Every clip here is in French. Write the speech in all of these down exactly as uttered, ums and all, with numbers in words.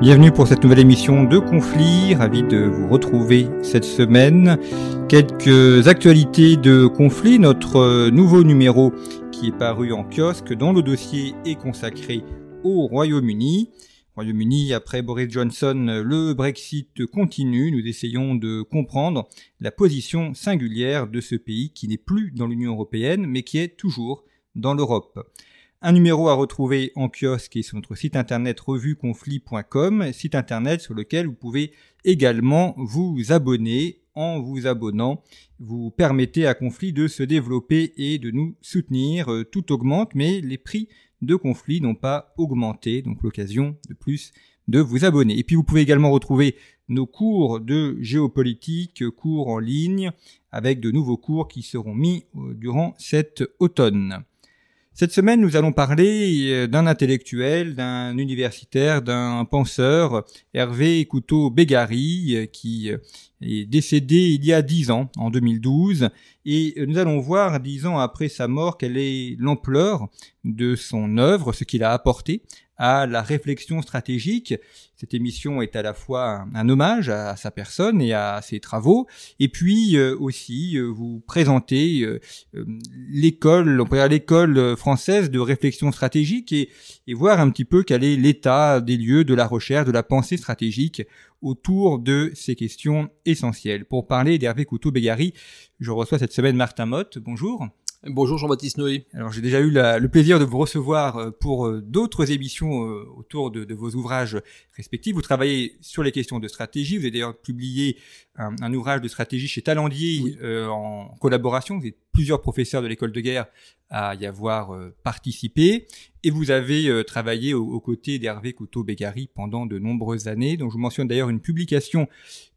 Bienvenue pour cette nouvelle émission de Conflit, ravi de vous retrouver cette semaine. Quelques actualités de Conflit, notre nouveau numéro qui est paru en kiosque dans le dossier est consacré au Royaume-Uni. Royaume-Uni, après Boris Johnson, le Brexit continue. Nous essayons de comprendre la position singulière de ce pays qui n'est plus dans l'Union européenne mais qui est toujours dans l'Europe. Un numéro à retrouver en kiosque et sur notre site internet revu tiret conflit point com, site internet sur lequel vous pouvez également vous abonner. En vous abonnant, vous permettez à Conflit de se développer et de nous soutenir. Tout augmente, mais les prix de Conflit n'ont pas augmenté, donc l'occasion de plus de vous abonner. Et puis vous pouvez également retrouver nos cours de géopolitique, cours en ligne, avec de nouveaux cours qui seront mis durant cet automne. Cette semaine, nous allons parler d'un intellectuel, d'un universitaire, d'un penseur, Hervé Coutau-Bégarie, qui est décédé il y a dix ans, en deux mille douze, et nous allons voir, dix ans après sa mort, quelle est l'ampleur de son œuvre, ce qu'il a apporté à la réflexion stratégique. Cette émission est à la fois un, un hommage à sa personne et à ses travaux, et puis euh, aussi euh, vous présenter euh, l'école, on peut dire l'école française de réflexion stratégique, et, et voir un petit peu quel est l'état des lieux de la recherche, de la pensée stratégique autour de ces questions essentielles. Pour parler d'Hervé Coutau-Bégarie, je reçois cette semaine Martin Motte. Bonjour. Bonjour Jean-Baptiste Noé. Alors j'ai déjà eu la, le plaisir de vous recevoir pour d'autres émissions autour de, de vos ouvrages respectifs. Vous travaillez sur les questions de stratégie. Vous avez d'ailleurs publié un, un ouvrage de stratégie chez Talendier, oui. euh, en collaboration. Vous êtes plusieurs professeurs de l'école de guerre à y avoir euh, participé. Et vous avez euh, travaillé au, aux côtés d'Hervé Coutau-Bégarie pendant de nombreuses années. Donc je vous mentionne d'ailleurs une publication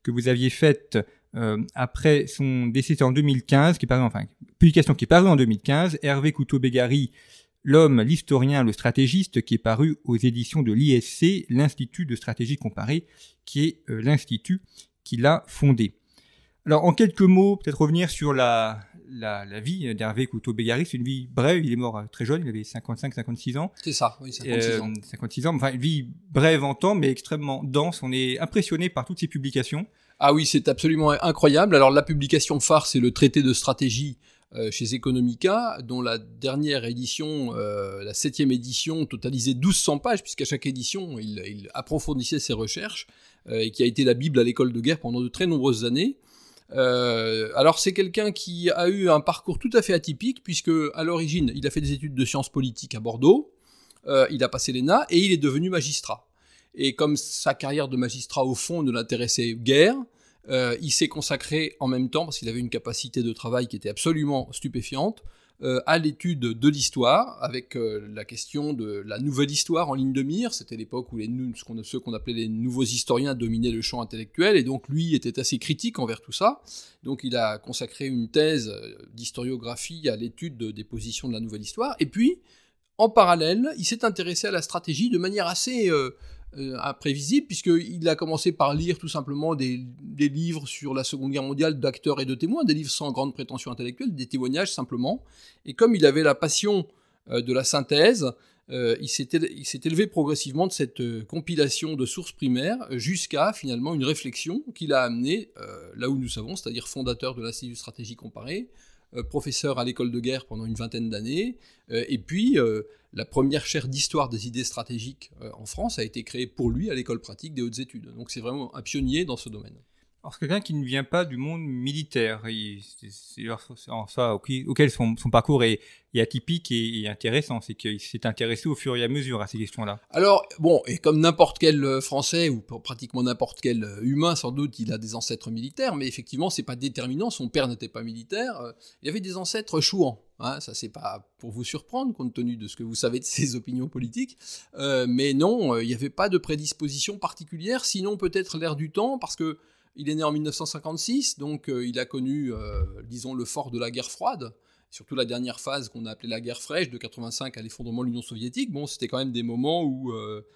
que vous aviez faite Euh, après son décès en deux mille quinze, qui est paru, enfin, publication qui est parue en deux mille quinze, Hervé Coutau-Bégarie, l'homme, l'historien, le stratégiste, qui est paru aux éditions de l'I S C, l'Institut de Stratégie Comparée, qui est euh, l'institut qu'il a fondé. Alors, en quelques mots, peut-être revenir sur la, la, la vie d'Hervé Coutau-Bégarie. C'est une vie brève, il est mort très jeune, il avait cinquante-cinq cinquante-six ans. C'est ça, oui, cinquante-six euh, ans. cinquante-six ans, enfin, une vie brève en temps, mais extrêmement dense. On est impressionné par toutes ses publications. Ah oui, c'est absolument incroyable. Alors, la publication phare, c'est le traité de stratégie euh, chez Economica, dont la dernière édition, euh, la septième édition, totalisait mille deux cents pages, puisqu'à chaque édition, il, il approfondissait ses recherches, euh, et qui a été la Bible à l'école de guerre pendant de très nombreuses années. Euh, alors, c'est quelqu'un qui a eu un parcours tout à fait atypique, puisque à l'origine, il a fait des études de sciences politiques à Bordeaux, euh, il a passé l'E N A, et il est devenu magistrat. Et comme sa carrière de magistrat, au fond, ne l'intéressait guère, euh, il s'est consacré en même temps, parce qu'il avait une capacité de travail qui était absolument stupéfiante, euh, à l'étude de l'histoire, avec euh, la question de la nouvelle histoire en ligne de mire. C'était l'époque où les, ce qu'on, ceux qu'on appelait les nouveaux historiens dominaient le champ intellectuel, et donc lui était assez critique envers tout ça. Donc il a consacré une thèse d'historiographie à l'étude de, des positions de la nouvelle histoire. Et puis, en parallèle, il s'est intéressé à la stratégie de manière assez... Euh, Euh, imprévisible, puisqu'il a commencé par lire tout simplement des, des livres sur la Seconde Guerre mondiale d'acteurs et de témoins, des livres sans grande prétention intellectuelle, des témoignages simplement. Et comme il avait la passion euh, de la synthèse, euh, il s'est, il s'est élevé progressivement de cette euh, compilation de sources primaires jusqu'à finalement une réflexion qui l'a amené euh, là où nous savons, c'est-à-dire fondateur de l'Institut de Stratégie Comparée, euh, professeur à l'école de guerre pendant une vingtaine d'années, euh, et puis... Euh, La première chaire d'histoire des idées stratégiques en France a été créée pour lui à l'école pratique des hautes études. Donc c'est vraiment un pionnier dans ce domaine. Alors, c'est quelqu'un qui ne vient pas du monde militaire. Il, c'est, c'est, c'est en ça, auquel, auquel son, son parcours est, est atypique et, et intéressant. C'est qu'il s'est intéressé au fur et à mesure à ces questions-là. Alors, bon, et comme n'importe quel Français, ou pratiquement n'importe quel humain, sans doute, il a des ancêtres militaires, mais effectivement, c'est pas déterminant. Son père n'était pas militaire. Il avait des ancêtres chouans. Hein, ça, c'est pas pour vous surprendre, compte tenu de ce que vous savez de ses opinions politiques. Euh, mais non, il n'y avait pas de prédisposition particulière, sinon peut-être l'air du temps, parce que il est né en mille neuf cent cinquante-six, donc euh, il a connu, euh, disons, le fort de la guerre froide, surtout la dernière phase qu'on a appelée la guerre fraîche, de quatre-vingt-cinq à l'effondrement de l'Union soviétique. Bon, c'était quand même des moments où euh,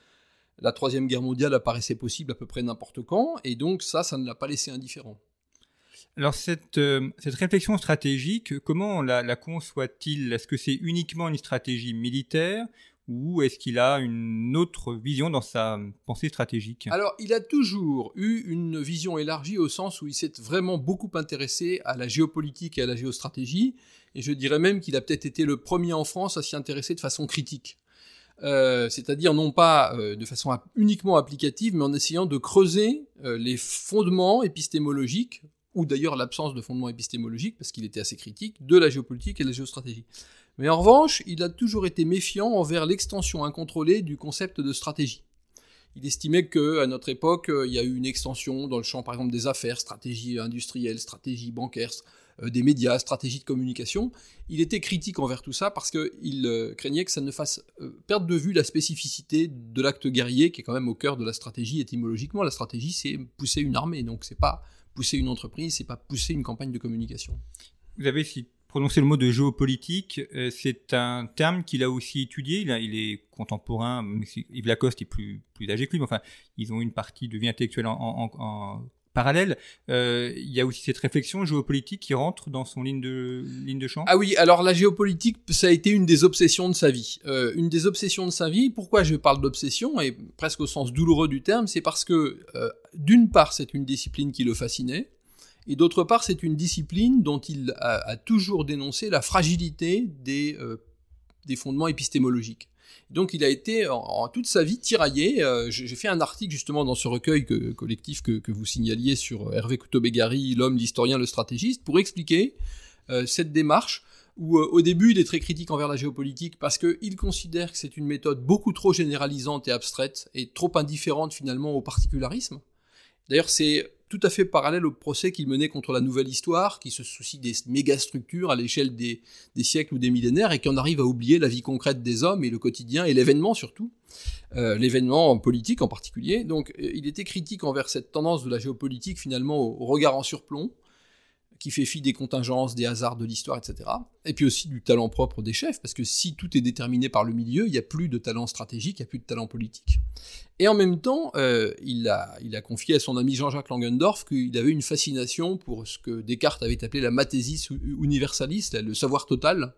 la Troisième Guerre mondiale apparaissait possible à peu près n'importe quand, et donc ça, ça ne l'a pas laissé indifférent. Alors, cette, euh, cette réflexion stratégique, comment la, la conçoit-il ? Est-ce que c'est uniquement une stratégie militaire ? Ou est-ce qu'il a une autre vision dans sa pensée stratégique ? Alors, il a toujours eu une vision élargie au sens où il s'est vraiment beaucoup intéressé à la géopolitique et à la géostratégie. Et je dirais même qu'il a peut-être été le premier en France à s'y intéresser de façon critique. Euh, c'est-à-dire non pas euh, de façon uniquement applicative, mais en essayant de creuser euh, les fondements épistémologiques, ou d'ailleurs l'absence de fondements épistémologiques, parce qu'il était assez critique, de la géopolitique et de la géostratégie. Mais en revanche, il a toujours été méfiant envers l'extension incontrôlée du concept de stratégie. Il estimait qu'à notre époque, il y a eu une extension dans le champ, par exemple, des affaires, stratégie industrielle, stratégie bancaire, euh, des médias, stratégie de communication. Il était critique envers tout ça parce qu'il euh, craignait que ça ne fasse euh, perdre de vue la spécificité de l'acte guerrier, qui est quand même au cœur de la stratégie étymologiquement. La stratégie, c'est pousser une armée, donc c'est pas pousser une entreprise, c'est pas pousser une campagne de communication. Vous avez cité. Prononcer le mot de géopolitique, c'est un terme qu'il a aussi étudié. Il, a, il est contemporain, Yves Lacoste est plus, plus âgé que lui, mais enfin, ils ont une partie de vie intellectuelle en, en, en parallèle. Euh, il y a aussi cette réflexion géopolitique qui rentre dans son ligne de, ligne de champ. Ah oui, alors la géopolitique, ça a été une des obsessions de sa vie. Euh, une des obsessions de sa vie, pourquoi je parle d'obsession, et presque au sens douloureux du terme, c'est parce que, euh, d'une part, c'est une discipline qui le fascinait, et d'autre part, c'est une discipline dont il a, a toujours dénoncé la fragilité des, euh, des fondements épistémologiques. Donc il a été, en, en toute sa vie, tiraillé. Euh, j'ai fait un article justement dans ce recueil que, collectif que, que vous signaliez sur Hervé Coutau-Bégarie, l'homme, l'historien, le stratégiste, pour expliquer euh, cette démarche où euh, au début il est très critique envers la géopolitique parce qu'il considère que c'est une méthode beaucoup trop généralisante et abstraite et trop indifférente finalement au particularisme. D'ailleurs, c'est tout à fait parallèle au procès qu'il menait contre la Nouvelle Histoire, qui se soucie des méga-structures à l'échelle des, des siècles ou des millénaires, et qui en arrive à oublier la vie concrète des hommes et le quotidien, et l'événement surtout, euh, l'événement politique en particulier. Donc il était critique envers cette tendance de la géopolitique, finalement, au, au regard en surplomb, qui fait fi des contingences, des hasards de l'histoire, et cetera. Et puis aussi du talent propre des chefs, parce que si tout est déterminé par le milieu, il n'y a plus de talent stratégique, il n'y a plus de talent politique. Et en même temps, euh, il a, il a confié à son ami Jean-Jacques Langendorff qu'il avait une fascination pour ce que Descartes avait appelé la mathésis universalis, le savoir total.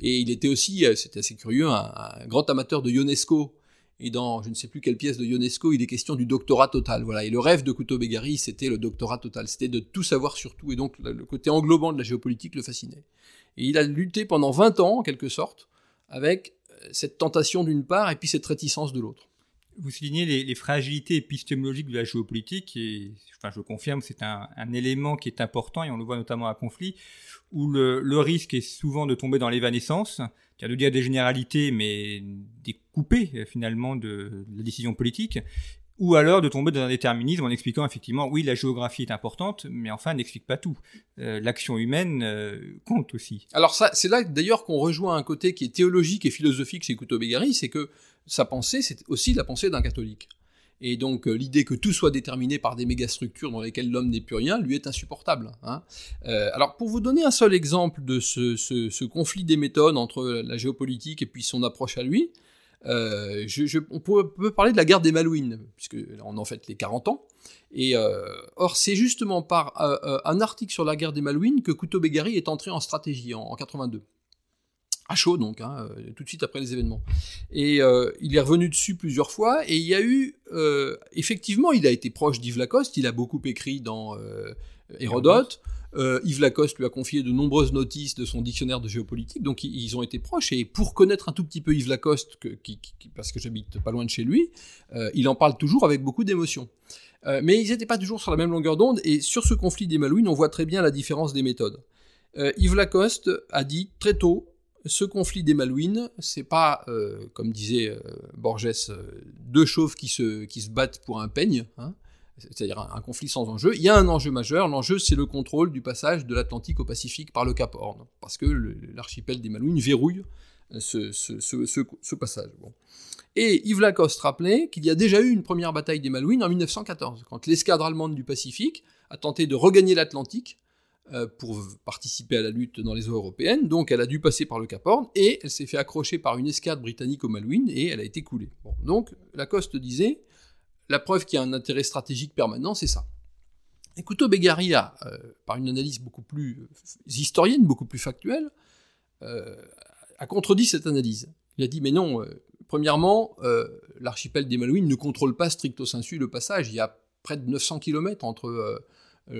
Et il était aussi, c'était assez curieux, un, un grand amateur de Ionesco. Et dans je ne sais plus quelle pièce de Ionesco, il est question du doctorat total. Voilà. Et le rêve de Coutau-Bégarie, c'était le doctorat total. C'était de tout savoir sur tout. Et donc, le côté englobant de la géopolitique le fascinait. Et il a lutté pendant vingt ans, en quelque sorte, avec cette tentation d'une part et puis cette réticence de l'autre. Vous soulignez les, les fragilités épistémologiques de la géopolitique, et enfin, je confirme, c'est un, un élément qui est important, et on le voit notamment à Conflit, où le, le risque est souvent de tomber dans l'évanescence, c'est-à-dire de dire des généralités, mais découpées finalement de, de la décision politique, ou alors de tomber dans un déterminisme en expliquant effectivement, oui, la géographie est importante, mais enfin, n'explique pas tout. Euh, l'action humaine euh, compte aussi. Alors ça, c'est là d'ailleurs qu'on rejoint un côté qui est théologique et philosophique chez Coutau-Bégarie, c'est que sa pensée, c'est aussi la pensée d'un catholique. Et donc, euh, l'idée que tout soit déterminé par des mégastructures dans lesquelles l'homme n'est plus rien, lui est insupportable. Hein. Euh, alors, pour vous donner un seul exemple de ce, ce, ce conflit des méthodes entre la géopolitique et puis son approche à lui, euh, je, je, on peut, peut parler de la guerre des Malouines, puisque on en fête les quarante ans. Et, euh, or, c'est justement par euh, un article sur la guerre des Malouines que Coutau-Bégarie est entré en stratégie en, en quatre-vingt-deux. À chaud donc, hein, tout de suite après les événements. Et euh, il est revenu dessus plusieurs fois, et il y a eu... Euh, effectivement, il a été proche d'Yves Lacoste, il a beaucoup écrit dans euh, Hérodote. Euh, Yves Lacoste lui a confié de nombreuses notices de son dictionnaire de géopolitique, donc ils ont été proches, et pour connaître un tout petit peu Yves Lacoste, que, qui, qui, parce que j'habite pas loin de chez lui, euh, il en parle toujours avec beaucoup d'émotion. Euh, mais ils n'étaient pas toujours sur la même longueur d'onde, et sur ce conflit des Malouines, on voit très bien la différence des méthodes. Euh, Yves Lacoste a dit très tôt, ce conflit des Malouines, c'est pas, euh, comme disait euh, Borges, euh, deux chauves qui se, qui se battent pour un peigne, hein, c'est-à-dire un, un conflit sans enjeu. Il y a un enjeu majeur, l'enjeu c'est le contrôle du passage de l'Atlantique au Pacifique par le Cap Horn, parce que le, l'archipel des Malouines verrouille ce, ce, ce, ce, ce passage. Bon. Et Yves Lacoste rappelait qu'il y a déjà eu une première bataille des Malouines en mille neuf cent quatorze, quand l'escadre allemande du Pacifique a tenté de regagner l'Atlantique euh, pour participer à la lutte dans les eaux européennes, donc elle a dû passer par le Cap Horn, et elle s'est fait accrocher par une escadre britannique aux Malouines, et elle a été coulée. Bon, donc Lacoste disait, la preuve qu'il y a un intérêt stratégique permanent, c'est ça. Et Coutau-Bégarie a, euh, par une analyse beaucoup plus historienne, beaucoup plus factuelle, euh, a contredit cette analyse. Il a dit, mais non... Euh, Premièrement, euh, l'archipel des Malouines ne contrôle pas stricto sensu le passage. Il y a près de neuf cents kilomètres entre euh,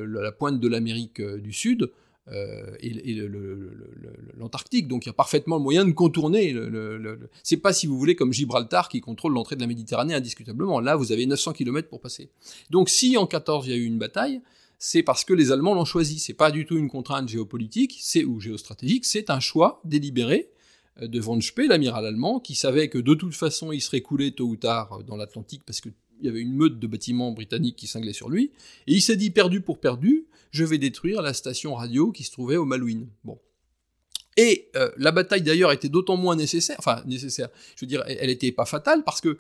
la pointe de l'Amérique euh, du Sud euh, et, et le, le, le, l'Antarctique. Donc il y a parfaitement moyen de contourner. Le, le, le... C'est pas, si vous voulez, comme Gibraltar qui contrôle l'entrée de la Méditerranée indiscutablement. Là, vous avez neuf cents kilomètres pour passer. Donc si en quatorze il y a eu une bataille, c'est parce que les Allemands l'ont choisi. C'est pas du tout une contrainte géopolitique c'est, ou géostratégique, c'est un choix délibéré de von Spee, l'amiral allemand, qui savait que de toute façon il serait coulé tôt ou tard dans l'Atlantique parce qu'il y avait une meute de bâtiments britanniques qui cinglait sur lui, et il s'est dit perdu pour perdu, je vais détruire la station radio qui se trouvait aux Malouines. Bon. Et euh, la bataille d'ailleurs était d'autant moins nécessaire, enfin nécessaire, je veux dire, elle n'était pas fatale parce que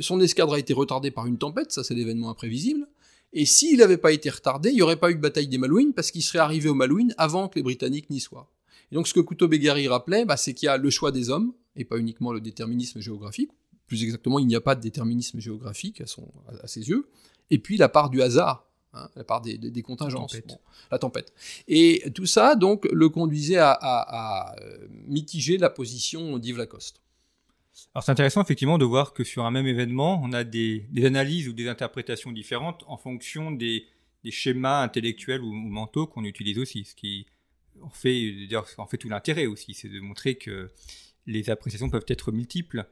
son escadre a été retardée par une tempête, ça c'est l'événement imprévisible, et s'il n'avait pas été retardé, il n'y aurait pas eu de bataille des Malouines parce qu'il serait arrivé aux Malouines avant que les Britanniques n'y soient. Et donc, ce que Coutau-Bégarie rappelait, bah, c'est qu'il y a le choix des hommes, et pas uniquement le déterminisme géographique. Plus exactement, il n'y a pas de déterminisme géographique à, son, à ses yeux. Et puis, la part du hasard, hein, la part des, des, des contingences, la tempête. Bon, la tempête. Et tout ça, donc, le conduisait à, à, à mitiger la position d'Yves Lacoste. Alors, c'est intéressant, effectivement, de voir que sur un même événement, on a des, des analyses ou des interprétations différentes en fonction des, des schémas intellectuels ou, ou mentaux qu'on utilise aussi, ce qui... On fait, on fait tout l'intérêt aussi, c'est de montrer que les appréciations peuvent être multiples.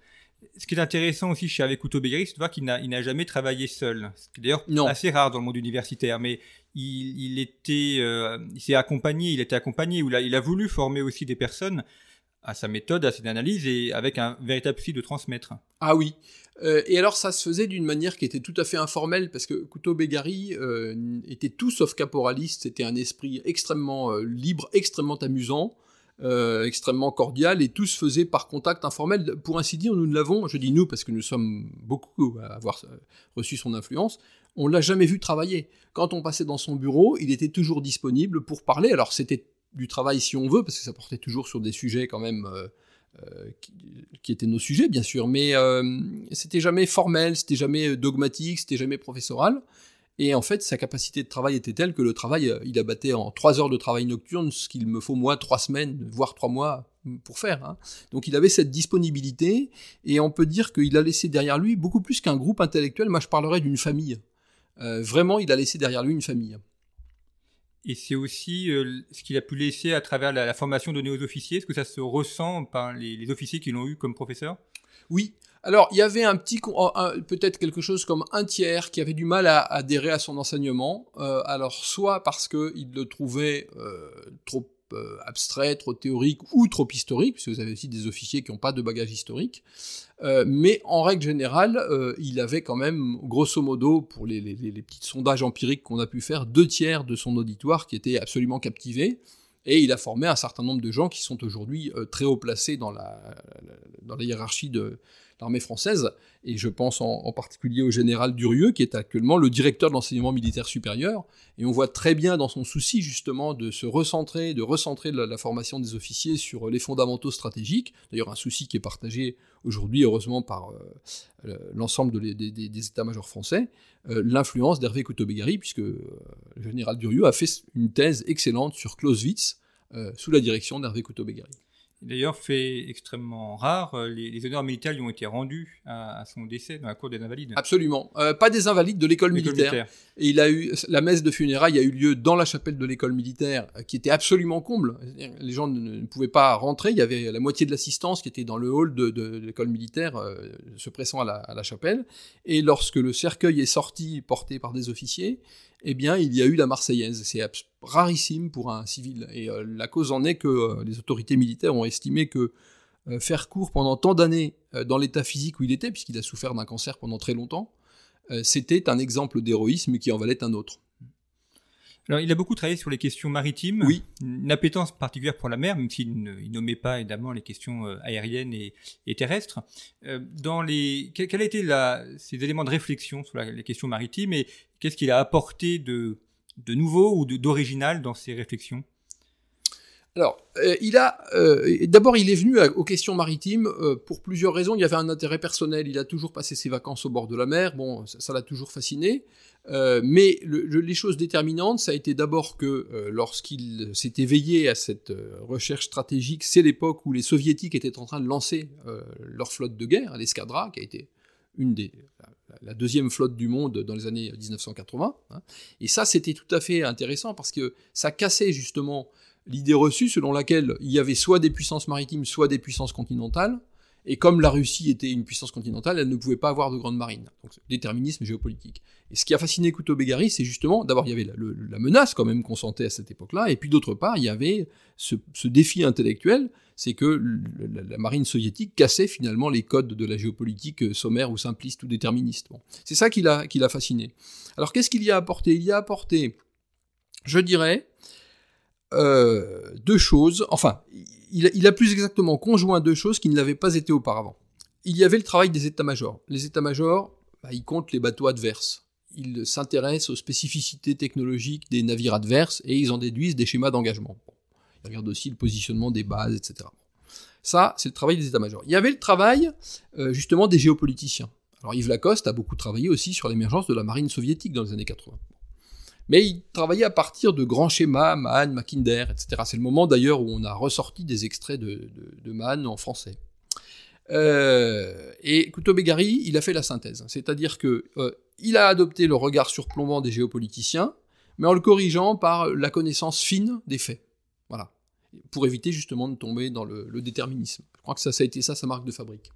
Ce qui est intéressant aussi chez Hervé Coutau-Bégarie, c'est de voir qu'il n'a, il n'a jamais travaillé seul. Ce qui est d'ailleurs non. assez rare dans le monde universitaire, mais il, il, était, euh, il s'est accompagné, il était accompagné, ou il, il a voulu former aussi des personnes à sa méthode, à ses analyses, et avec un véritable souci de transmettre. Ah oui. Euh, et alors ça se faisait d'une manière qui était tout à fait informelle, parce que Coutau-Bégarie euh, était tout sauf caporaliste, c'était un esprit extrêmement euh, libre, extrêmement amusant, euh, extrêmement cordial, et tout se faisait par contact informel. Pour ainsi dire, nous ne l'avons, je dis nous parce que nous sommes beaucoup à avoir reçu son influence, on ne l'a jamais vu travailler. Quand on passait dans son bureau, il était toujours disponible pour parler, alors c'était du travail si on veut, parce que ça portait toujours sur des sujets quand même... Euh, Euh, qui, qui étaient nos sujets, bien sûr, mais euh, c'était jamais formel, c'était jamais dogmatique, c'était jamais professoral. Et en fait, sa capacité de travail était telle que le travail, il abattait en trois heures de travail nocturne ce qu'il me faut, moi, trois semaines, voire trois mois pour faire. Hein. Donc il avait cette disponibilité, et on peut dire qu'il a laissé derrière lui beaucoup plus qu'un groupe intellectuel. Moi, je parlerais d'une famille. Euh, vraiment, il a laissé derrière lui une famille. Et c'est aussi euh, ce qu'il a pu laisser à travers la, la formation donnée aux officiers. Est-ce que ça se ressent par les, les officiers qui l'ont eu comme professeur ? Oui. Alors, il y avait un petit, un, peut-être quelque chose comme un tiers qui avait du mal à, à adhérer à son enseignement. Euh, alors, soit parce qu'il le trouvait euh, trop euh, abstrait, trop théorique ou trop historique, parce que vous avez aussi des officiers qui n'ont pas de bagage historique. Euh, mais en règle générale, euh, il avait quand même, grosso modo, pour les, les, les petits sondages empiriques qu'on a pu faire, deux tiers de son auditoire qui était absolument captivé, et il a formé un certain nombre de gens qui sont aujourd'hui euh, très haut placés dans la, dans la hiérarchie de l'armée française, et je pense en, en particulier au général Durieux, qui est actuellement le directeur de l'enseignement militaire supérieur, et on voit très bien dans son souci justement de se recentrer, de recentrer la, la formation des officiers sur les fondamentaux stratégiques, d'ailleurs un souci qui est partagé aujourd'hui, heureusement, par euh, l'ensemble de les, des, des états-majors français, euh, l'influence d'Hervé Coutau-Bégarie, puisque euh, le général Durieux a fait une thèse excellente sur Clausewitz, euh, sous la direction d'Hervé Coutau-Bégarie. d'ailleurs fait extrêmement rare, les, les honneurs militaires lui ont été rendus à, à son décès dans la cour des Invalides. Absolument, euh, pas des Invalides, de l'école militaire. militaire. Et il a eu, la messe de funérailles a eu lieu dans la chapelle de l'école militaire, qui était absolument comble. Les gens ne, ne pouvaient pas rentrer, il y avait la moitié de l'assistance qui était dans le hall de, de, de l'école militaire, euh, se pressant à la, à la chapelle. Et lorsque le cercueil est sorti, porté par des officiers, eh bien, il y a eu la Marseillaise. C'est abs- rarissime pour un civil. Et euh, la cause en est que euh, les autorités militaires ont estimé que euh, faire court pendant tant d'années euh, dans l'état physique où il était, puisqu'il a souffert d'un cancer pendant très longtemps, euh, c'était un exemple d'héroïsme qui en valait un autre. Alors, il a beaucoup travaillé sur les questions maritimes, oui. Une appétence particulière pour la mer, même s'il ne il nommait pas évidemment les questions aériennes et, et terrestres. Euh, dans les, quel, quel a été la, ces éléments de réflexion sur la, les questions maritimes et qu'est-ce qu'il a apporté de, de nouveau ou de, d'original dans ces réflexions ? Alors, euh, il a euh, d'abord, il est venu à, aux questions maritimes euh, pour plusieurs raisons. Il y avait un intérêt personnel. Il a toujours passé ses vacances au bord de la mer. Bon, ça, ça l'a toujours fasciné. Euh, mais le, le, les choses déterminantes, ça a été d'abord que euh, lorsqu'il s'est éveillé à cette euh, recherche stratégique, c'est l'époque où les Soviétiques étaient en train de lancer euh, leur flotte de guerre, l'escadra, qui a été une des la, la deuxième flotte du monde dans les années dix-neuf cent quatre-vingts. Hein. Et ça, c'était tout à fait intéressant parce que ça cassait justement l'idée reçue selon laquelle il y avait soit des puissances maritimes, soit des puissances continentales, et comme la Russie était une puissance continentale, elle ne pouvait pas avoir de grande marine. Donc, déterminisme géopolitique. Et ce qui a fasciné Coutau-Bégarie, c'est justement, d'abord, il y avait la, le, la menace quand même qu'on sentait à cette époque-là, et puis d'autre part, il y avait ce, ce défi intellectuel, c'est que le, la, la marine soviétique cassait finalement les codes de la géopolitique sommaire ou simpliste ou déterministe. Bon. C'est ça qui l'a, qui l'a fasciné. Alors, qu'est-ce qu'il y a apporté ? Il y a apporté, je dirais... Euh, deux choses, enfin, il a, il a plus exactement conjoint deux choses qui ne l'avaient pas été auparavant. Il y avait le travail des états-majors. Les états-majors, bah, ils comptent les bateaux adverses. Ils s'intéressent aux spécificités technologiques des navires adverses et ils en déduisent des schémas d'engagement. Ils regardent aussi le positionnement des bases, et cetera. Ça, c'est le travail des états-majors. Il y avait le travail, euh, justement, des géopoliticiens. Alors, Yves Lacoste a beaucoup travaillé aussi sur l'émergence de la marine soviétique dans les années quatre-vingts. Mais il travaillait à partir de grands schémas, Mahan, Mackinder, et cetera. C'est le moment d'ailleurs où on a ressorti des extraits de, de, de Mahan en français. Euh, et Coutau-Bégarie, il a fait la synthèse. C'est-à-dire que euh, il a adopté le regard surplombant des géopoliticiens, mais en le corrigeant par la connaissance fine des faits. Voilà. Pour éviter justement de tomber dans le, le déterminisme. Je crois que ça, ça a été ça, sa marque de fabrique.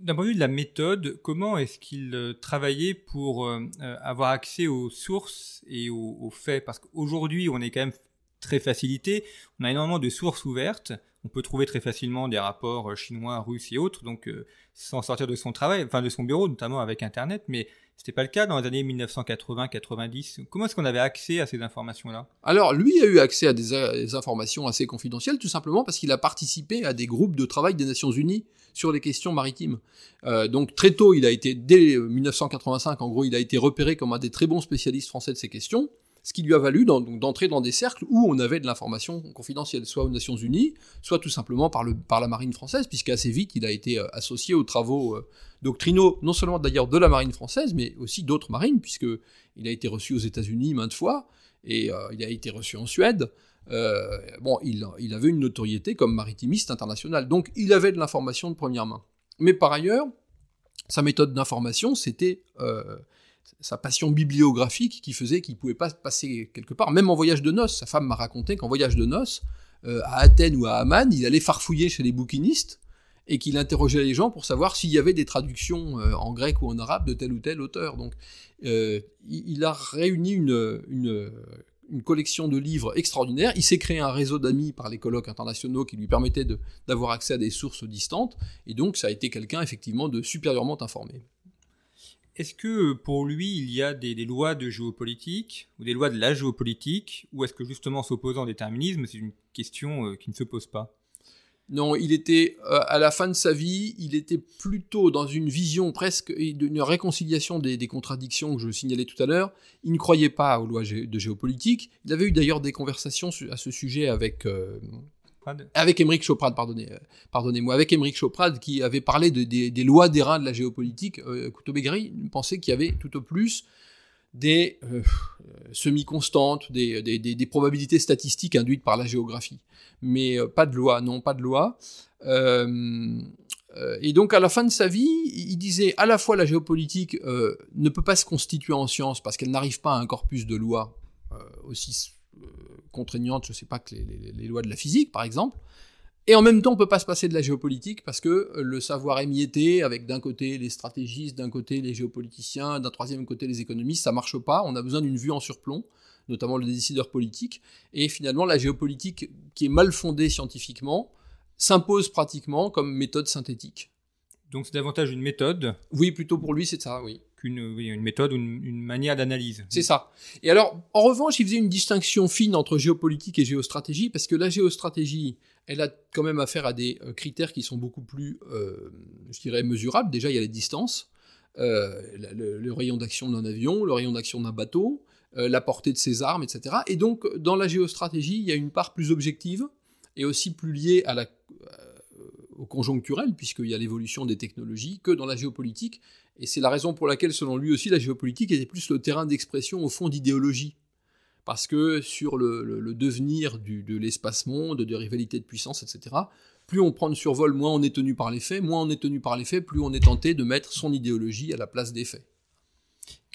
D'un point de vue de la méthode, comment est-ce qu'il travaillait pour euh, avoir accès aux sources et aux, aux faits ? Parce qu'aujourd'hui, on est quand même très facilité. On a énormément de sources ouvertes. On peut trouver très facilement des rapports chinois, russes et autres, donc euh, sans sortir de son travail, enfin de son bureau, notamment avec Internet. Mais ce n'était pas le cas dans les années dix-neuf cent quatre-vingts quatre-vingt-dix. Comment est-ce qu'on avait accès à ces informations-là ? Alors, lui a eu accès à des, à des informations assez confidentielles, tout simplement parce qu'il a participé à des groupes de travail des Nations Unies sur les questions maritimes. Euh, donc très tôt, il a été, dès dix-neuf cent quatre-vingt-cinq, en gros, il a été repéré comme un des très bons spécialistes français de ces questions, ce qui lui a valu dans, donc, d'entrer dans des cercles où on avait de l'information confidentielle, soit aux Nations Unies, soit tout simplement par, le, par la marine française, puisqu'assez vite, il a été euh, associé aux travaux euh, doctrinaux, non seulement d'ailleurs de la marine française, mais aussi d'autres marines, puisqu'il a été reçu aux États-Unis maintes fois, et euh, il a été reçu en Suède. Euh, bon, il, il avait une notoriété comme maritimiste international, donc il avait de l'information de première main. Mais par ailleurs, sa méthode d'information, c'était euh, sa passion bibliographique qui faisait qu'il ne pouvait pas passer quelque part, même en voyage de noces. Sa femme m'a raconté qu'en voyage de noces, euh, à Athènes ou à Amman, il allait farfouiller chez les bouquinistes et qu'il interrogeait les gens pour savoir s'il y avait des traductions euh, en grec ou en arabe de tel ou tel auteur. Donc, euh, il, il a réuni une... une une collection de livres extraordinaires. Il s'est créé un réseau d'amis par les colloques internationaux qui lui permettaient de, d'avoir accès à des sources distantes. Et donc, ça a été quelqu'un, effectivement, de supérieurement informé. Est-ce que, pour lui, il y a des, des lois de géopolitique ou des lois de la géopolitique, ou est-ce que, justement, s'opposant au déterminisme, c'est une question euh, qui ne se pose pas ? Non, il était, euh, à la fin de sa vie, il était plutôt dans une vision presque, une réconciliation des, des contradictions que je signalais tout à l'heure. Il ne croyait pas aux lois de géopolitique. Il avait eu d'ailleurs des conversations su- à ce sujet avec, euh, avec Aymeric Chauprade, pardonnez, pardonnez-moi, avec Aymeric Chauprade qui avait parlé de, des, des lois d'airain de la géopolitique. Euh, Coutau-Bégarie pensait qu'il y avait tout au plus des euh, semi-constantes, des, des, des, des probabilités statistiques induites par la géographie. Mais euh, pas de loi, non, pas de loi. Euh, euh, et donc, à la fin de sa vie, il disait à la fois la géopolitique euh, ne peut pas se constituer en science parce qu'elle n'arrive pas à un corpus de lois euh, aussi euh, contraignantes, je ne sais pas, que les, les, les lois de la physique, par exemple. Et en même temps, on ne peut pas se passer de la géopolitique parce que le savoir émietté, avec d'un côté les stratégistes, d'un côté les géopoliticiens, d'un troisième côté les économistes, ça ne marche pas. On a besoin d'une vue en surplomb, notamment les décideurs politiques. Et finalement, la géopolitique, qui est mal fondée scientifiquement, s'impose pratiquement comme méthode synthétique. Donc c'est davantage une méthode. Oui, plutôt pour lui, c'est ça, oui. Qu'une une méthode ou une, une manière d'analyse. C'est ça. Et alors, en revanche, il faisait une distinction fine entre géopolitique et géostratégie, parce que la géostratégie, elle a quand même affaire à des critères qui sont beaucoup plus, euh, je dirais, mesurables. Déjà, il y a les distances, euh, le, le rayon d'action d'un avion, le rayon d'action d'un bateau, euh, la portée de ses armes, et cetera. Et donc, dans la géostratégie, il y a une part plus objective et aussi plus liée à la... au conjoncturel, puisqu'il y a l'évolution des technologies, que dans la géopolitique. Et c'est la raison pour laquelle, selon lui aussi, la géopolitique était plus le terrain d'expression, au fond, d'idéologie. Parce que sur le, le, le devenir du, de l'espace-monde, de rivalités de puissance, et cetera, plus on prend de survol, moins on est tenu par les faits, moins on est tenu par les faits, plus on est tenté de mettre son idéologie à la place des faits.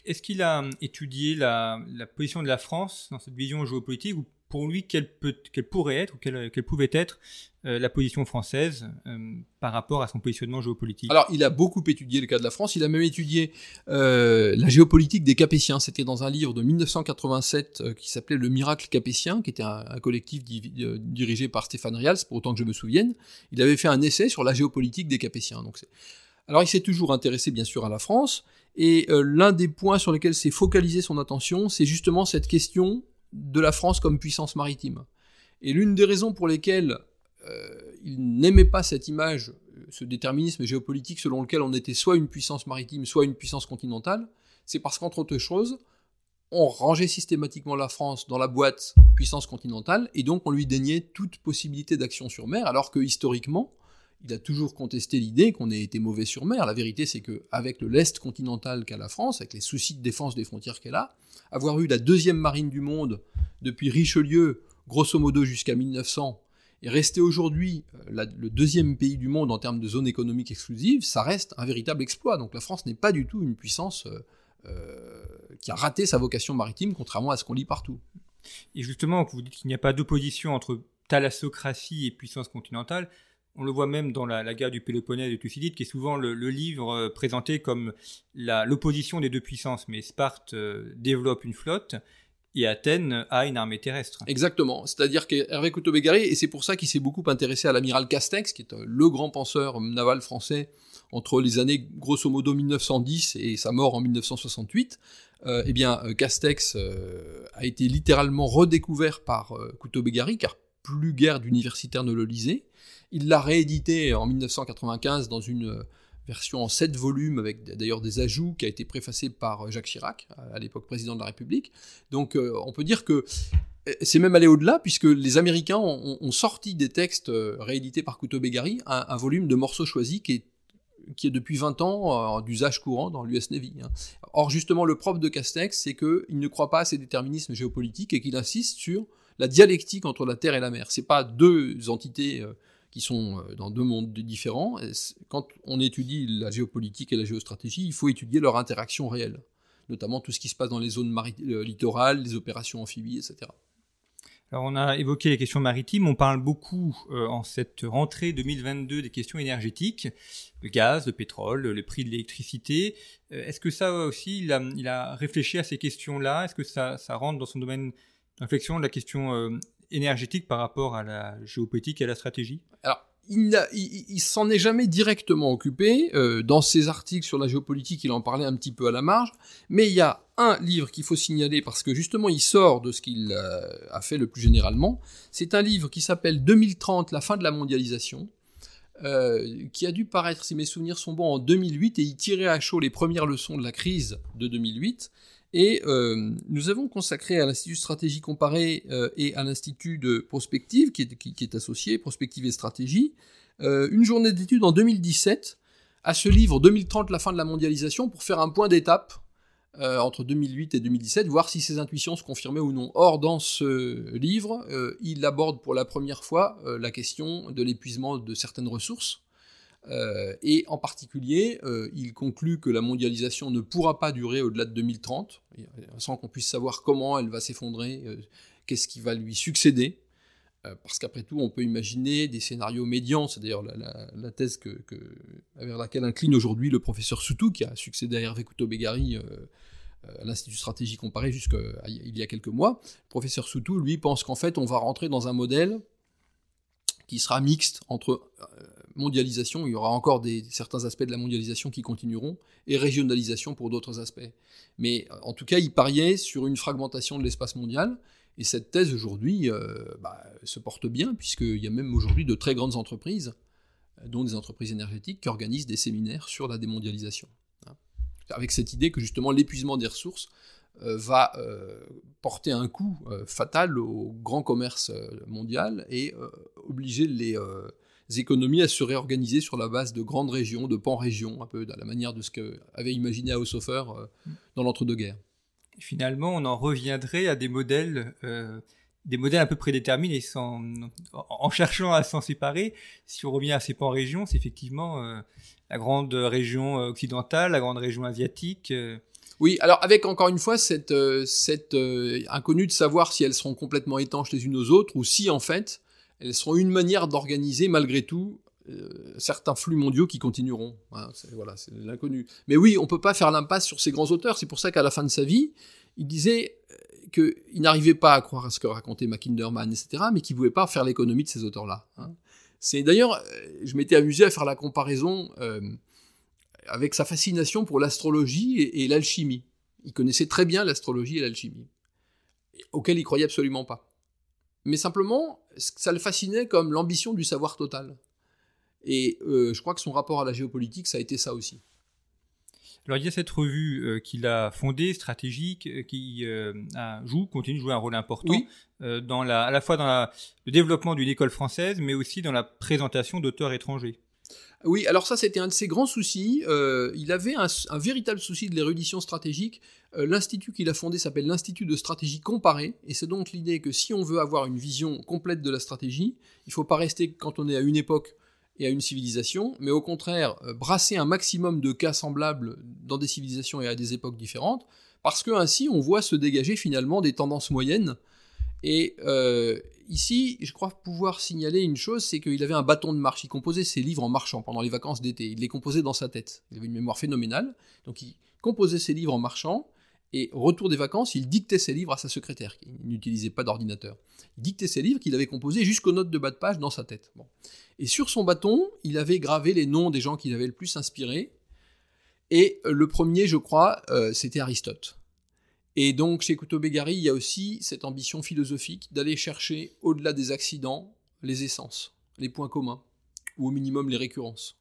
Est-ce qu'il a étudié la, la position de la France dans cette vision géopolitique, ou pour lui, quelle, peut, quelle pourrait être, ou quelle, quelle pouvait être euh, la position française euh, par rapport à son positionnement géopolitique? Alors, il a beaucoup étudié le cas de la France. Il a même étudié euh, la géopolitique des Capétiens. C'était dans un livre de dix-neuf cent quatre-vingt-sept euh, qui s'appelait « Le miracle capétien », qui était un, un collectif di- euh, dirigé par Stéphane Rials, pour autant que je me souvienne. Il avait fait un essai sur la géopolitique des Capétiens. Donc c'est... Alors, il s'est toujours intéressé, bien sûr, à la France. Et euh, l'un des points sur lesquels s'est focalisée son attention, c'est justement cette question de la France comme puissance maritime. Et l'une des raisons pour lesquelles euh, il n'aimait pas cette image, ce déterminisme géopolitique selon lequel on était soit une puissance maritime, soit une puissance continentale, c'est parce qu'entre autres choses, on rangeait systématiquement la France dans la boîte puissance continentale, et donc on lui déniait toute possibilité d'action sur mer, alors que historiquement, il a toujours contesté l'idée qu'on ait été mauvais sur mer. La vérité, c'est qu'avec le lest continental qu'a la France, avec les soucis de défense des frontières qu'elle a, avoir eu la deuxième marine du monde depuis Richelieu, grosso modo jusqu'à mille neuf cents, et rester aujourd'hui la, le deuxième pays du monde en termes de zone économique exclusive, ça reste un véritable exploit. Donc la France n'est pas du tout une puissance euh, qui a raté sa vocation maritime, contrairement à ce qu'on lit partout. Et justement, quand vous dites qu'il n'y a pas d'opposition entre thalassocratie et puissance continentale, on le voit même dans la, la guerre du Péloponnèse de Thucydide, qui est souvent le, le livre présenté comme la, l'opposition des deux puissances. Mais Sparte euh, développe une flotte et Athènes a une armée terrestre. Exactement. C'est-à-dire qu'Hervé Coutau-Bégarie, et c'est pour ça qu'il s'est beaucoup intéressé à l'amiral Castex, qui est le grand penseur naval français entre les années grosso modo mille neuf cent dix et sa mort en mille neuf cent soixante-huit, euh, eh bien Castex euh, a été littéralement redécouvert par euh, Coutau-Bégarie, car plus guère d'universitaire ne le lisait. Il l'a réédité en mille neuf cent quatre-vingt-quinze dans une version en sept volumes, avec d'ailleurs des ajouts, qui a été préfacée par Jacques Chirac, à l'époque président de la République. Donc euh, on peut dire que c'est même allé au-delà, puisque les Américains ont, ont sorti des textes réédités par Coutau-Bégarie, un, un volume de morceaux choisis qui est, qui est depuis vingt ans euh, d'usage courant dans l'U S Navy. Hein. Or justement, le propre de Castex, c'est qu'il ne croit pas à ces déterminismes géopolitiques et qu'il insiste sur la dialectique entre la terre et la mer. Ce n'est pas deux entités... Euh, qui sont dans deux mondes différents. Quand on étudie la géopolitique et la géostratégie, il faut étudier leur interaction réelle, notamment tout ce qui se passe dans les zones mari- littorales, les opérations amphibies, et cetera. Alors, on a évoqué les questions maritimes. On parle beaucoup euh, en cette rentrée deux mille vingt-deux des questions énergétiques, le gaz, le pétrole, le prix de l'électricité. Euh, est-ce que ça aussi, il a, il a réfléchi à ces questions-là? Est-ce que ça, ça rentre dans son domaine de réflexion de la question euh, énergétique par rapport à la géopolitique et à la stratégie? Alors, il ne s'en est jamais directement occupé. Euh, dans ses articles sur la géopolitique, il en parlait un petit peu à la marge. Mais il y a un livre qu'il faut signaler parce que justement, il sort de ce qu'il euh, a fait le plus généralement. C'est un livre qui s'appelle « deux mille trente, la fin de la mondialisation », euh, qui a dû paraître, si mes souvenirs sont bons, en deux mille huit, et il tirait à chaud les premières leçons de la crise de deux mille huit. Et euh, nous avons consacré à l'Institut de Stratégie Comparée euh, et à l'Institut de Prospective, qui est, qui, qui est associé, Prospective et Stratégie, euh, une journée d'études en deux mille dix-sept à ce livre « deux mille trente, la fin de la mondialisation » pour faire un point d'étape euh, entre deux mille huit et deux mille dix-sept, voir si ses intuitions se confirmaient ou non. Or, dans ce livre, euh, il aborde pour la première fois euh, la question de l'épuisement de certaines ressources, euh, et en particulier, euh, il conclut que la mondialisation ne pourra pas durer au-delà de deux mille trente, sans qu'on puisse savoir comment elle va s'effondrer, euh, qu'est-ce qui va lui succéder. Parce qu'après tout, on peut imaginer des scénarios médians, c'est d'ailleurs la, la, la thèse que, que, vers laquelle incline aujourd'hui le professeur Soutou, qui a succédé à Hervé Coutau-Bégarie euh, à l'Institut de Stratégie Comparée jusqu'il y a quelques mois. Le professeur Soutou, lui, pense qu'en fait, on va rentrer dans un modèle qui sera mixte entre mondialisation, il y aura encore des, certains aspects de la mondialisation qui continueront, et régionalisation pour d'autres aspects. Mais en tout cas, il pariait sur une fragmentation de l'espace mondial. Et cette thèse, aujourd'hui, euh, bah, se porte bien, puisqu'il y a même aujourd'hui de très grandes entreprises, dont des entreprises énergétiques, qui organisent des séminaires sur la démondialisation. Hein. Avec cette idée que, justement, l'épuisement des ressources euh, va euh, porter un coup euh, fatal au grand commerce euh, mondial et euh, obliger les, euh, les économies à se réorganiser sur la base de grandes régions, de pan-régions, un peu à la manière de ce qu'avait imaginé Haushofer euh, dans l'entre-deux-guerres. Finalement, on en reviendrait à des modèles, euh, des modèles un peu prédéterminés, sans, en cherchant à s'en séparer. Si on revient à ces pans régions, c'est effectivement euh, la grande région occidentale, la grande région asiatique. Euh. Oui, alors avec encore une fois cette, euh, cette euh, inconnue de savoir si elles seront complètement étanches les unes aux autres, ou si en fait elles seront une manière d'organiser malgré tout Euh, certains flux mondiaux qui continueront. Hein, c'est, voilà, c'est l'inconnu. Mais oui, on ne peut pas faire l'impasse sur ces grands auteurs. C'est pour ça qu'à la fin de sa vie, il disait qu'il n'arrivait pas à croire à ce que racontait Mackinderman, et cetera, mais qu'il ne pouvait pas faire l'économie de ces auteurs-là. Hein. C'est, d'ailleurs, je m'étais amusé à faire la comparaison euh, avec sa fascination pour l'astrologie et, et l'alchimie. Il connaissait très bien l'astrologie et l'alchimie, auxquelles il ne croyait absolument pas. Mais simplement, ça le fascinait comme l'ambition du savoir total. Et euh, je crois que son rapport à la géopolitique, ça a été ça aussi. Alors il y a cette revue euh, qu'il a fondée, stratégique, qui euh, a, joue, continue de jouer un rôle important, oui. euh, dans la, à la fois dans la, le développement d'une école française, mais aussi dans la présentation d'auteurs étrangers. Oui, alors ça c'était un de ses grands soucis. Euh, il avait un, un véritable souci de l'érudition stratégique. Euh, l'institut qu'il a fondé s'appelle l'Institut de Stratégie Comparée, et c'est donc l'idée que si on veut avoir une vision complète de la stratégie, il ne faut pas rester quand on est à une époque et à une civilisation, mais au contraire, brasser un maximum de cas semblables dans des civilisations et à des époques différentes, parce qu'ainsi, on voit se dégager finalement des tendances moyennes. Et euh, ici, je crois pouvoir signaler une chose, c'est qu'il avait un bâton de marche. Il composait ses livres en marchant pendant les vacances d'été. Il les composait dans sa tête. Il avait une mémoire phénoménale. Donc il composait ses livres en marchant, et au retour des vacances, il dictait ses livres à sa secrétaire, qui n'utilisait pas d'ordinateur. Il dictait ses livres qu'il avait composés jusqu'aux notes de bas de page dans sa tête. Bon. Et sur son bâton, il avait gravé les noms des gens qui l'avaient le plus inspiré. Et le premier, je crois, euh, c'était Aristote. Et donc, chez Coutau-Bégarie, il y a aussi cette ambition philosophique d'aller chercher, au-delà des accidents, les essences, les points communs, ou au minimum les récurrences.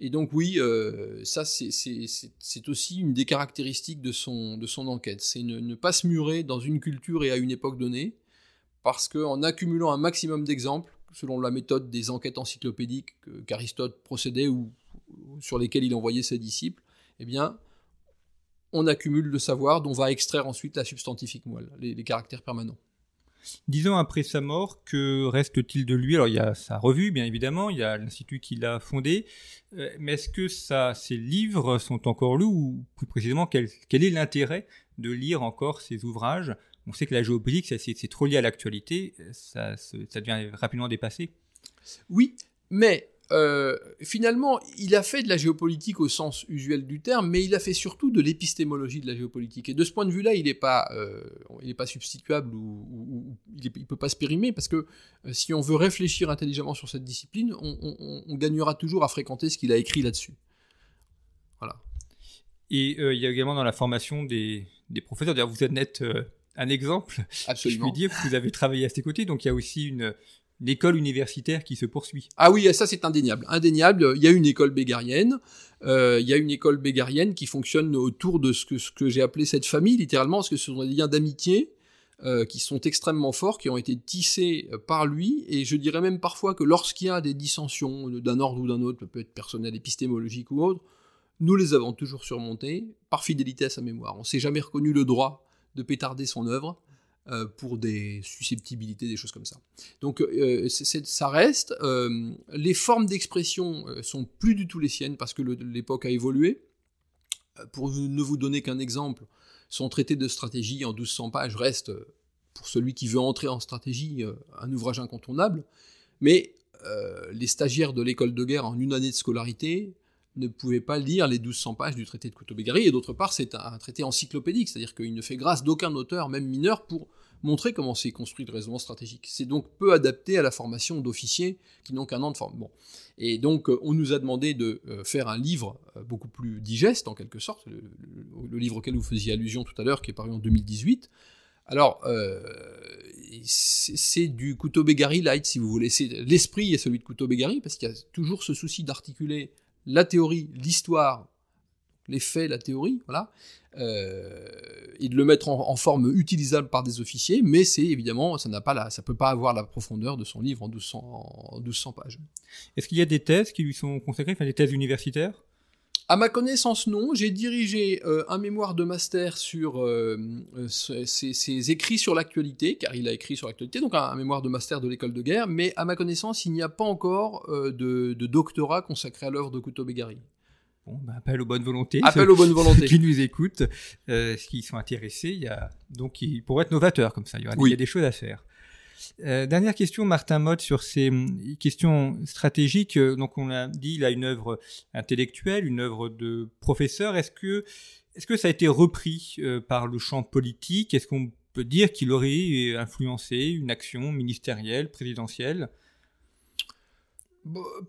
Et donc oui, euh, ça c'est, c'est, c'est, c'est aussi une des caractéristiques de son, de son enquête, c'est ne, ne pas se murer dans une culture et à une époque donnée, parce qu'en accumulant un maximum d'exemples, selon la méthode des enquêtes encyclopédiques qu'Aristote procédait ou, ou sur lesquelles il envoyait ses disciples, eh bien, on accumule le savoir dont va extraire ensuite la substantifique moelle, les, les caractères permanents. Dix ans après sa mort, que reste-t-il de lui ? Alors il y a sa revue, bien évidemment, il y a l'institut qu'il a fondé, euh, mais est-ce que ça, ses livres sont encore lus, ou plus précisément, quel, quel est l'intérêt de lire encore ses ouvrages ? On sait que la géopolitique, ça, c'est, c'est trop lié à l'actualité, ça, ça devient rapidement dépassé. Oui, mais euh, finalement, il a fait de la géopolitique au sens usuel du terme, mais il a fait surtout de l'épistémologie de la géopolitique. Et de ce point de vue-là, il n'est pas, euh, pas substituable, ou, ou, ou il ne peut pas se périmer, parce que euh, si on veut réfléchir intelligemment sur cette discipline, on, on, on gagnera toujours à fréquenter ce qu'il a écrit là-dessus. Voilà. Et euh, il y a également dans la formation des, des professeurs, d'ailleurs vous êtes euh, un exemple, absolument. Je puis dire, parce que vous avez travaillé à ses côtés, donc il y a aussi une... l'école universitaire qui se poursuit. Ah oui, ça c'est indéniable. Indéniable, il y a une école bégarienne, euh, il y a une école bégarienne qui fonctionne autour de ce que, ce que j'ai appelé cette famille, littéralement, parce que ce sont des liens d'amitié euh, qui sont extrêmement forts, qui ont été tissés par lui, et je dirais même parfois que lorsqu'il y a des dissensions d'un ordre ou d'un autre, peut-être personnel, épistémologique ou autre, nous les avons toujours surmontés par fidélité à sa mémoire. On ne s'est jamais reconnu le droit de pétarder son œuvre euh, pour des susceptibilités, des choses comme ça. Donc euh, c'est, c'est, ça reste. Euh, les formes d'expression euh, sont plus du tout les siennes parce que le, l'époque a évolué. Pour ne vous donner qu'un exemple, son traité de stratégie en douze cents pages reste, pour celui qui veut entrer en stratégie, un ouvrage incontournable. Mais euh, les stagiaires de l'école de guerre en une année de scolarité ne pouvaient pas lire les douze cents pages du traité de Coutau-Bégarie. Et d'autre part, c'est un, un traité encyclopédique, c'est-à-dire qu'il ne fait grâce d'aucun auteur, même mineur, pour montrer comment s'est construit le raisonnement stratégique. C'est donc peu adapté à la formation d'officiers qui n'ont qu'un an de formation. Bon. Et donc, on nous a demandé de faire un livre beaucoup plus digeste, en quelque sorte, le, le, le livre auquel vous faisiez allusion tout à l'heure, qui est paru en deux mille dix-huit. Alors, euh, c'est, c'est du Coutau-Bégarie light, si vous voulez. C'est, l'esprit est celui de Coutau-Bégarie, parce qu'il y a toujours ce souci d'articuler la théorie, l'histoire, les faits, la théorie, voilà, euh, et de le mettre en, en forme utilisable par des officiers, mais c'est évidemment, ça n'a pas la, ça peut pas avoir la profondeur de son livre en douze cents pages. Est-ce qu'il y a des thèses qui lui sont consacrées, enfin des thèses universitaires ? À ma connaissance, non. J'ai dirigé euh, un mémoire de master sur euh, ses, ses écrits sur l'actualité, car il a écrit sur l'actualité, donc un, un mémoire de master de l'école de guerre, mais à ma connaissance, il n'y a pas encore euh, de, de doctorat consacré à l'œuvre de Coutau-Bégarie. Bon, bah, appel aux bonnes volontés. Appel aux bonnes volontés. Qui nous écoutent, euh, qui sont intéressés, il y a donc il pourrait être novateur comme ça. Il y a, oui. il y a des choses à faire. Euh, dernière question, Martin Motte, sur ces questions stratégiques. Donc, on l'a dit, il a une œuvre intellectuelle, une œuvre de professeur. Est-ce que, est-ce que ça a été repris euh, par le champ politique ? Est-ce qu'on peut dire qu'il aurait influencé une action ministérielle, présidentielle ?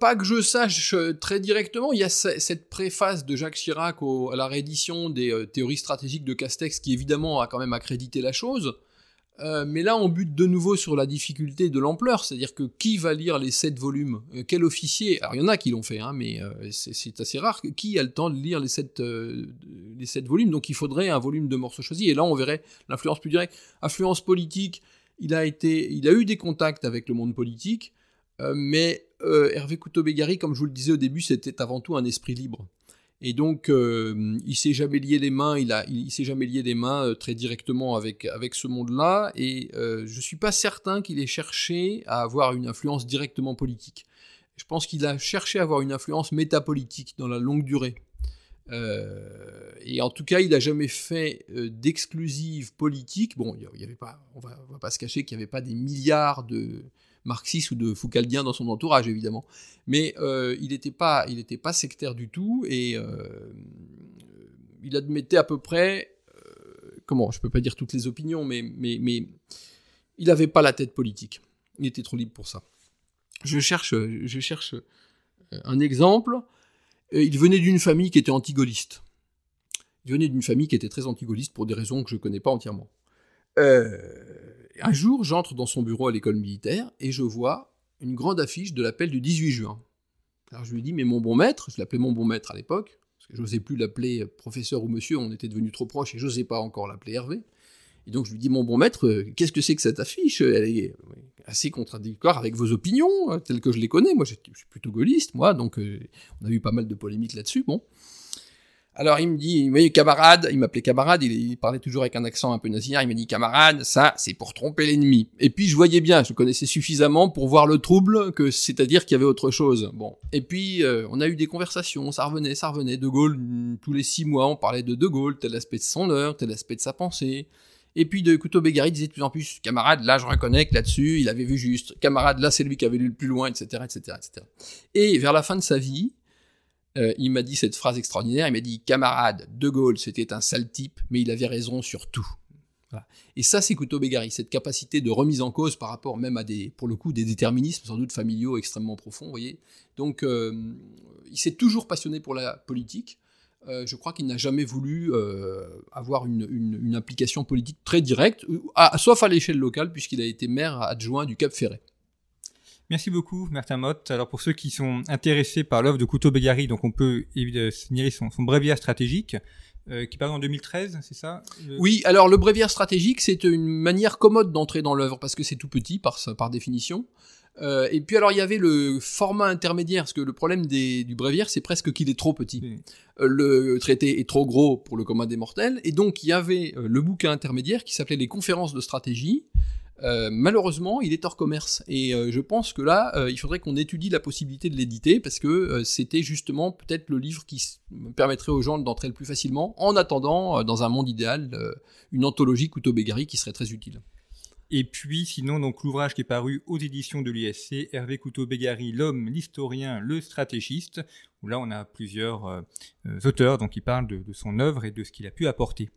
Pas que je sache très directement. Il y a cette préface de Jacques Chirac au, à la réédition des euh, théories stratégiques de Castex qui, évidemment, a quand même accrédité la chose. Euh, mais là, on bute de nouveau sur la difficulté de l'ampleur, c'est-à-dire que qui va lire les sept volumes ? euh, Quel officier ? Alors, il y en a qui l'ont fait, hein, mais euh, c'est, c'est assez rare. Qui a le temps de lire les sept, euh, les sept volumes ? Donc, il faudrait un volume de morceaux choisis. Et là, on verrait l'influence plus directe. Influence politique, il a, été, il a eu des contacts avec le monde politique, euh, mais euh, Hervé Coutau-Bégarie, comme je vous le disais au début, c'était avant tout un esprit libre. Et donc, euh, il s'est jamais lié les mains, il a, il, il s'est jamais lié les mains euh, très directement avec avec ce monde-là. Et euh, je suis pas certain qu'il ait cherché à avoir une influence directement politique. Je pense qu'il a cherché à avoir une influence métapolitique dans la longue durée. Euh, et en tout cas, il a jamais fait euh, d'exclusive politique. Bon, il y avait pas, on va, on va pas se cacher qu'il y avait pas des milliards de marxiste ou de Foucaldiens dans son entourage, évidemment. Mais euh, il n'était pas, il n'était pas sectaire du tout, et euh, il admettait à peu près, euh, comment, je ne peux pas dire toutes les opinions, mais, mais, mais il n'avait pas la tête politique. Il était trop libre pour ça. Je cherche, je cherche un exemple. Il venait d'une famille qui était antigaulliste. Il venait d'une famille qui était très antigaulliste pour des raisons que je ne connais pas entièrement. Euh... Un jour, j'entre dans son bureau à l'école militaire et je vois une grande affiche de l'appel du dix-huit juin. Alors je lui dis, mais mon bon maître, je l'appelais mon bon maître à l'époque, parce que je n'osais plus l'appeler professeur ou monsieur, on était devenus trop proches et je n'osais pas encore l'appeler Hervé. Et donc je lui dis, mon bon maître, qu'est-ce que c'est que cette affiche ? Elle est assez contradictoire avec vos opinions, telles que je les connais. Moi, je suis plutôt gaulliste, moi, donc euh, on a eu pas mal de polémiques là-dessus, bon. Alors il me dit, mais camarade, il m'appelait camarade, il, il parlait toujours avec un accent un peu nasillard, il m'a dit camarade, ça c'est pour tromper l'ennemi. Et puis je voyais bien, je connaissais suffisamment pour voir le trouble, que c'est-à-dire qu'il y avait autre chose. Bon, et puis euh, on a eu des conversations, ça revenait, ça revenait, De Gaulle, tous les six mois on parlait de De Gaulle, tel aspect de son œuvre, tel aspect de sa pensée. Et puis de Coutau-Bégarie disait de plus en plus, camarade, là je reconnais que là-dessus il avait vu juste, camarade, là c'est lui qui avait lu le plus loin, et cetera, et cetera, et cetera. Et vers la fin de sa vie, Euh, il m'a dit cette phrase extraordinaire, il m'a dit « Camarade, De Gaulle, c'était un sale type, mais il avait raison sur tout. » Voilà. Et ça, c'est Coutau-Bégarie, cette capacité de remise en cause par rapport même à des, pour le coup, des déterminismes sans doute familiaux extrêmement profonds, vous voyez. Donc, euh, il s'est toujours passionné pour la politique. Euh, je crois qu'il n'a jamais voulu euh, avoir une, une, une implication politique très directe, à, sauf à l'échelle locale, puisqu'il a été maire adjoint du Cap-Ferret. Merci beaucoup, Martin Motte. Alors, pour ceux qui sont intéressés par l'œuvre de Coutau-Bégarie, donc on peut évidemment signaler son, son bréviaire stratégique, euh, qui paraît en deux mille treize, c'est ça ? Le... Oui, alors le bréviaire stratégique, c'est une manière commode d'entrer dans l'œuvre, parce que c'est tout petit, par, par définition. Euh, et puis alors il y avait le format intermédiaire, parce que le problème des, du bréviaire, c'est presque qu'il est trop petit. Oui. Euh, le traité est trop gros pour le commun des mortels, et donc il y avait euh, le bouquin intermédiaire qui s'appelait les conférences de stratégie. Euh, malheureusement, il est hors commerce, et euh, je pense que là, euh, il faudrait qu'on étudie la possibilité de l'éditer, parce que euh, c'était justement peut-être le livre qui s- permettrait aux gens d'entrer le plus facilement, en attendant, euh, dans un monde idéal, euh, une anthologie Coutau-Bégarie qui serait très utile. Et puis, sinon, donc l'ouvrage qui est paru aux éditions de l'U S C, Hervé Coutau-Bégarie, l'homme, l'historien, le stratégiste, où là on a plusieurs euh, auteurs donc, qui parlent de, de son œuvre et de ce qu'il a pu apporter.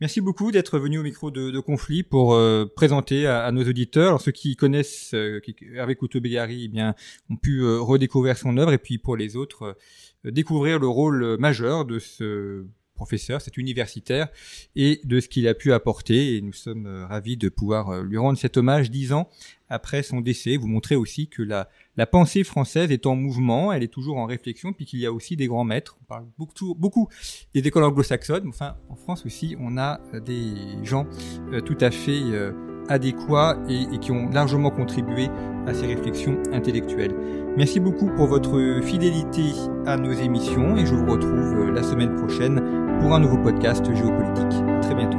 Merci beaucoup d'être venu au micro de, de Conflit pour euh, présenter à, à nos auditeurs. Alors, ceux qui connaissent euh, qui, Hervé Coutau-Bégarie, eh bien, ont pu euh, redécouvrir son œuvre, et puis pour les autres, euh, découvrir le rôle majeur de ce professeur, cet universitaire, et de ce qu'il a pu apporter. Et nous sommes euh, ravis de pouvoir euh, lui rendre cet hommage dix ans après son décès. Vous montrez aussi que la, la pensée française est en mouvement, elle est toujours en réflexion, puis qu'il y a aussi des grands maîtres. On parle beaucoup, beaucoup des écoles anglo-saxonnes. Enfin, en France aussi, on a des gens euh, tout à fait euh, adéquats et, et qui ont largement contribué à ces réflexions intellectuelles. Merci beaucoup pour votre fidélité à nos émissions, et je vous retrouve la semaine prochaine pour un nouveau podcast géopolitique. À très bientôt.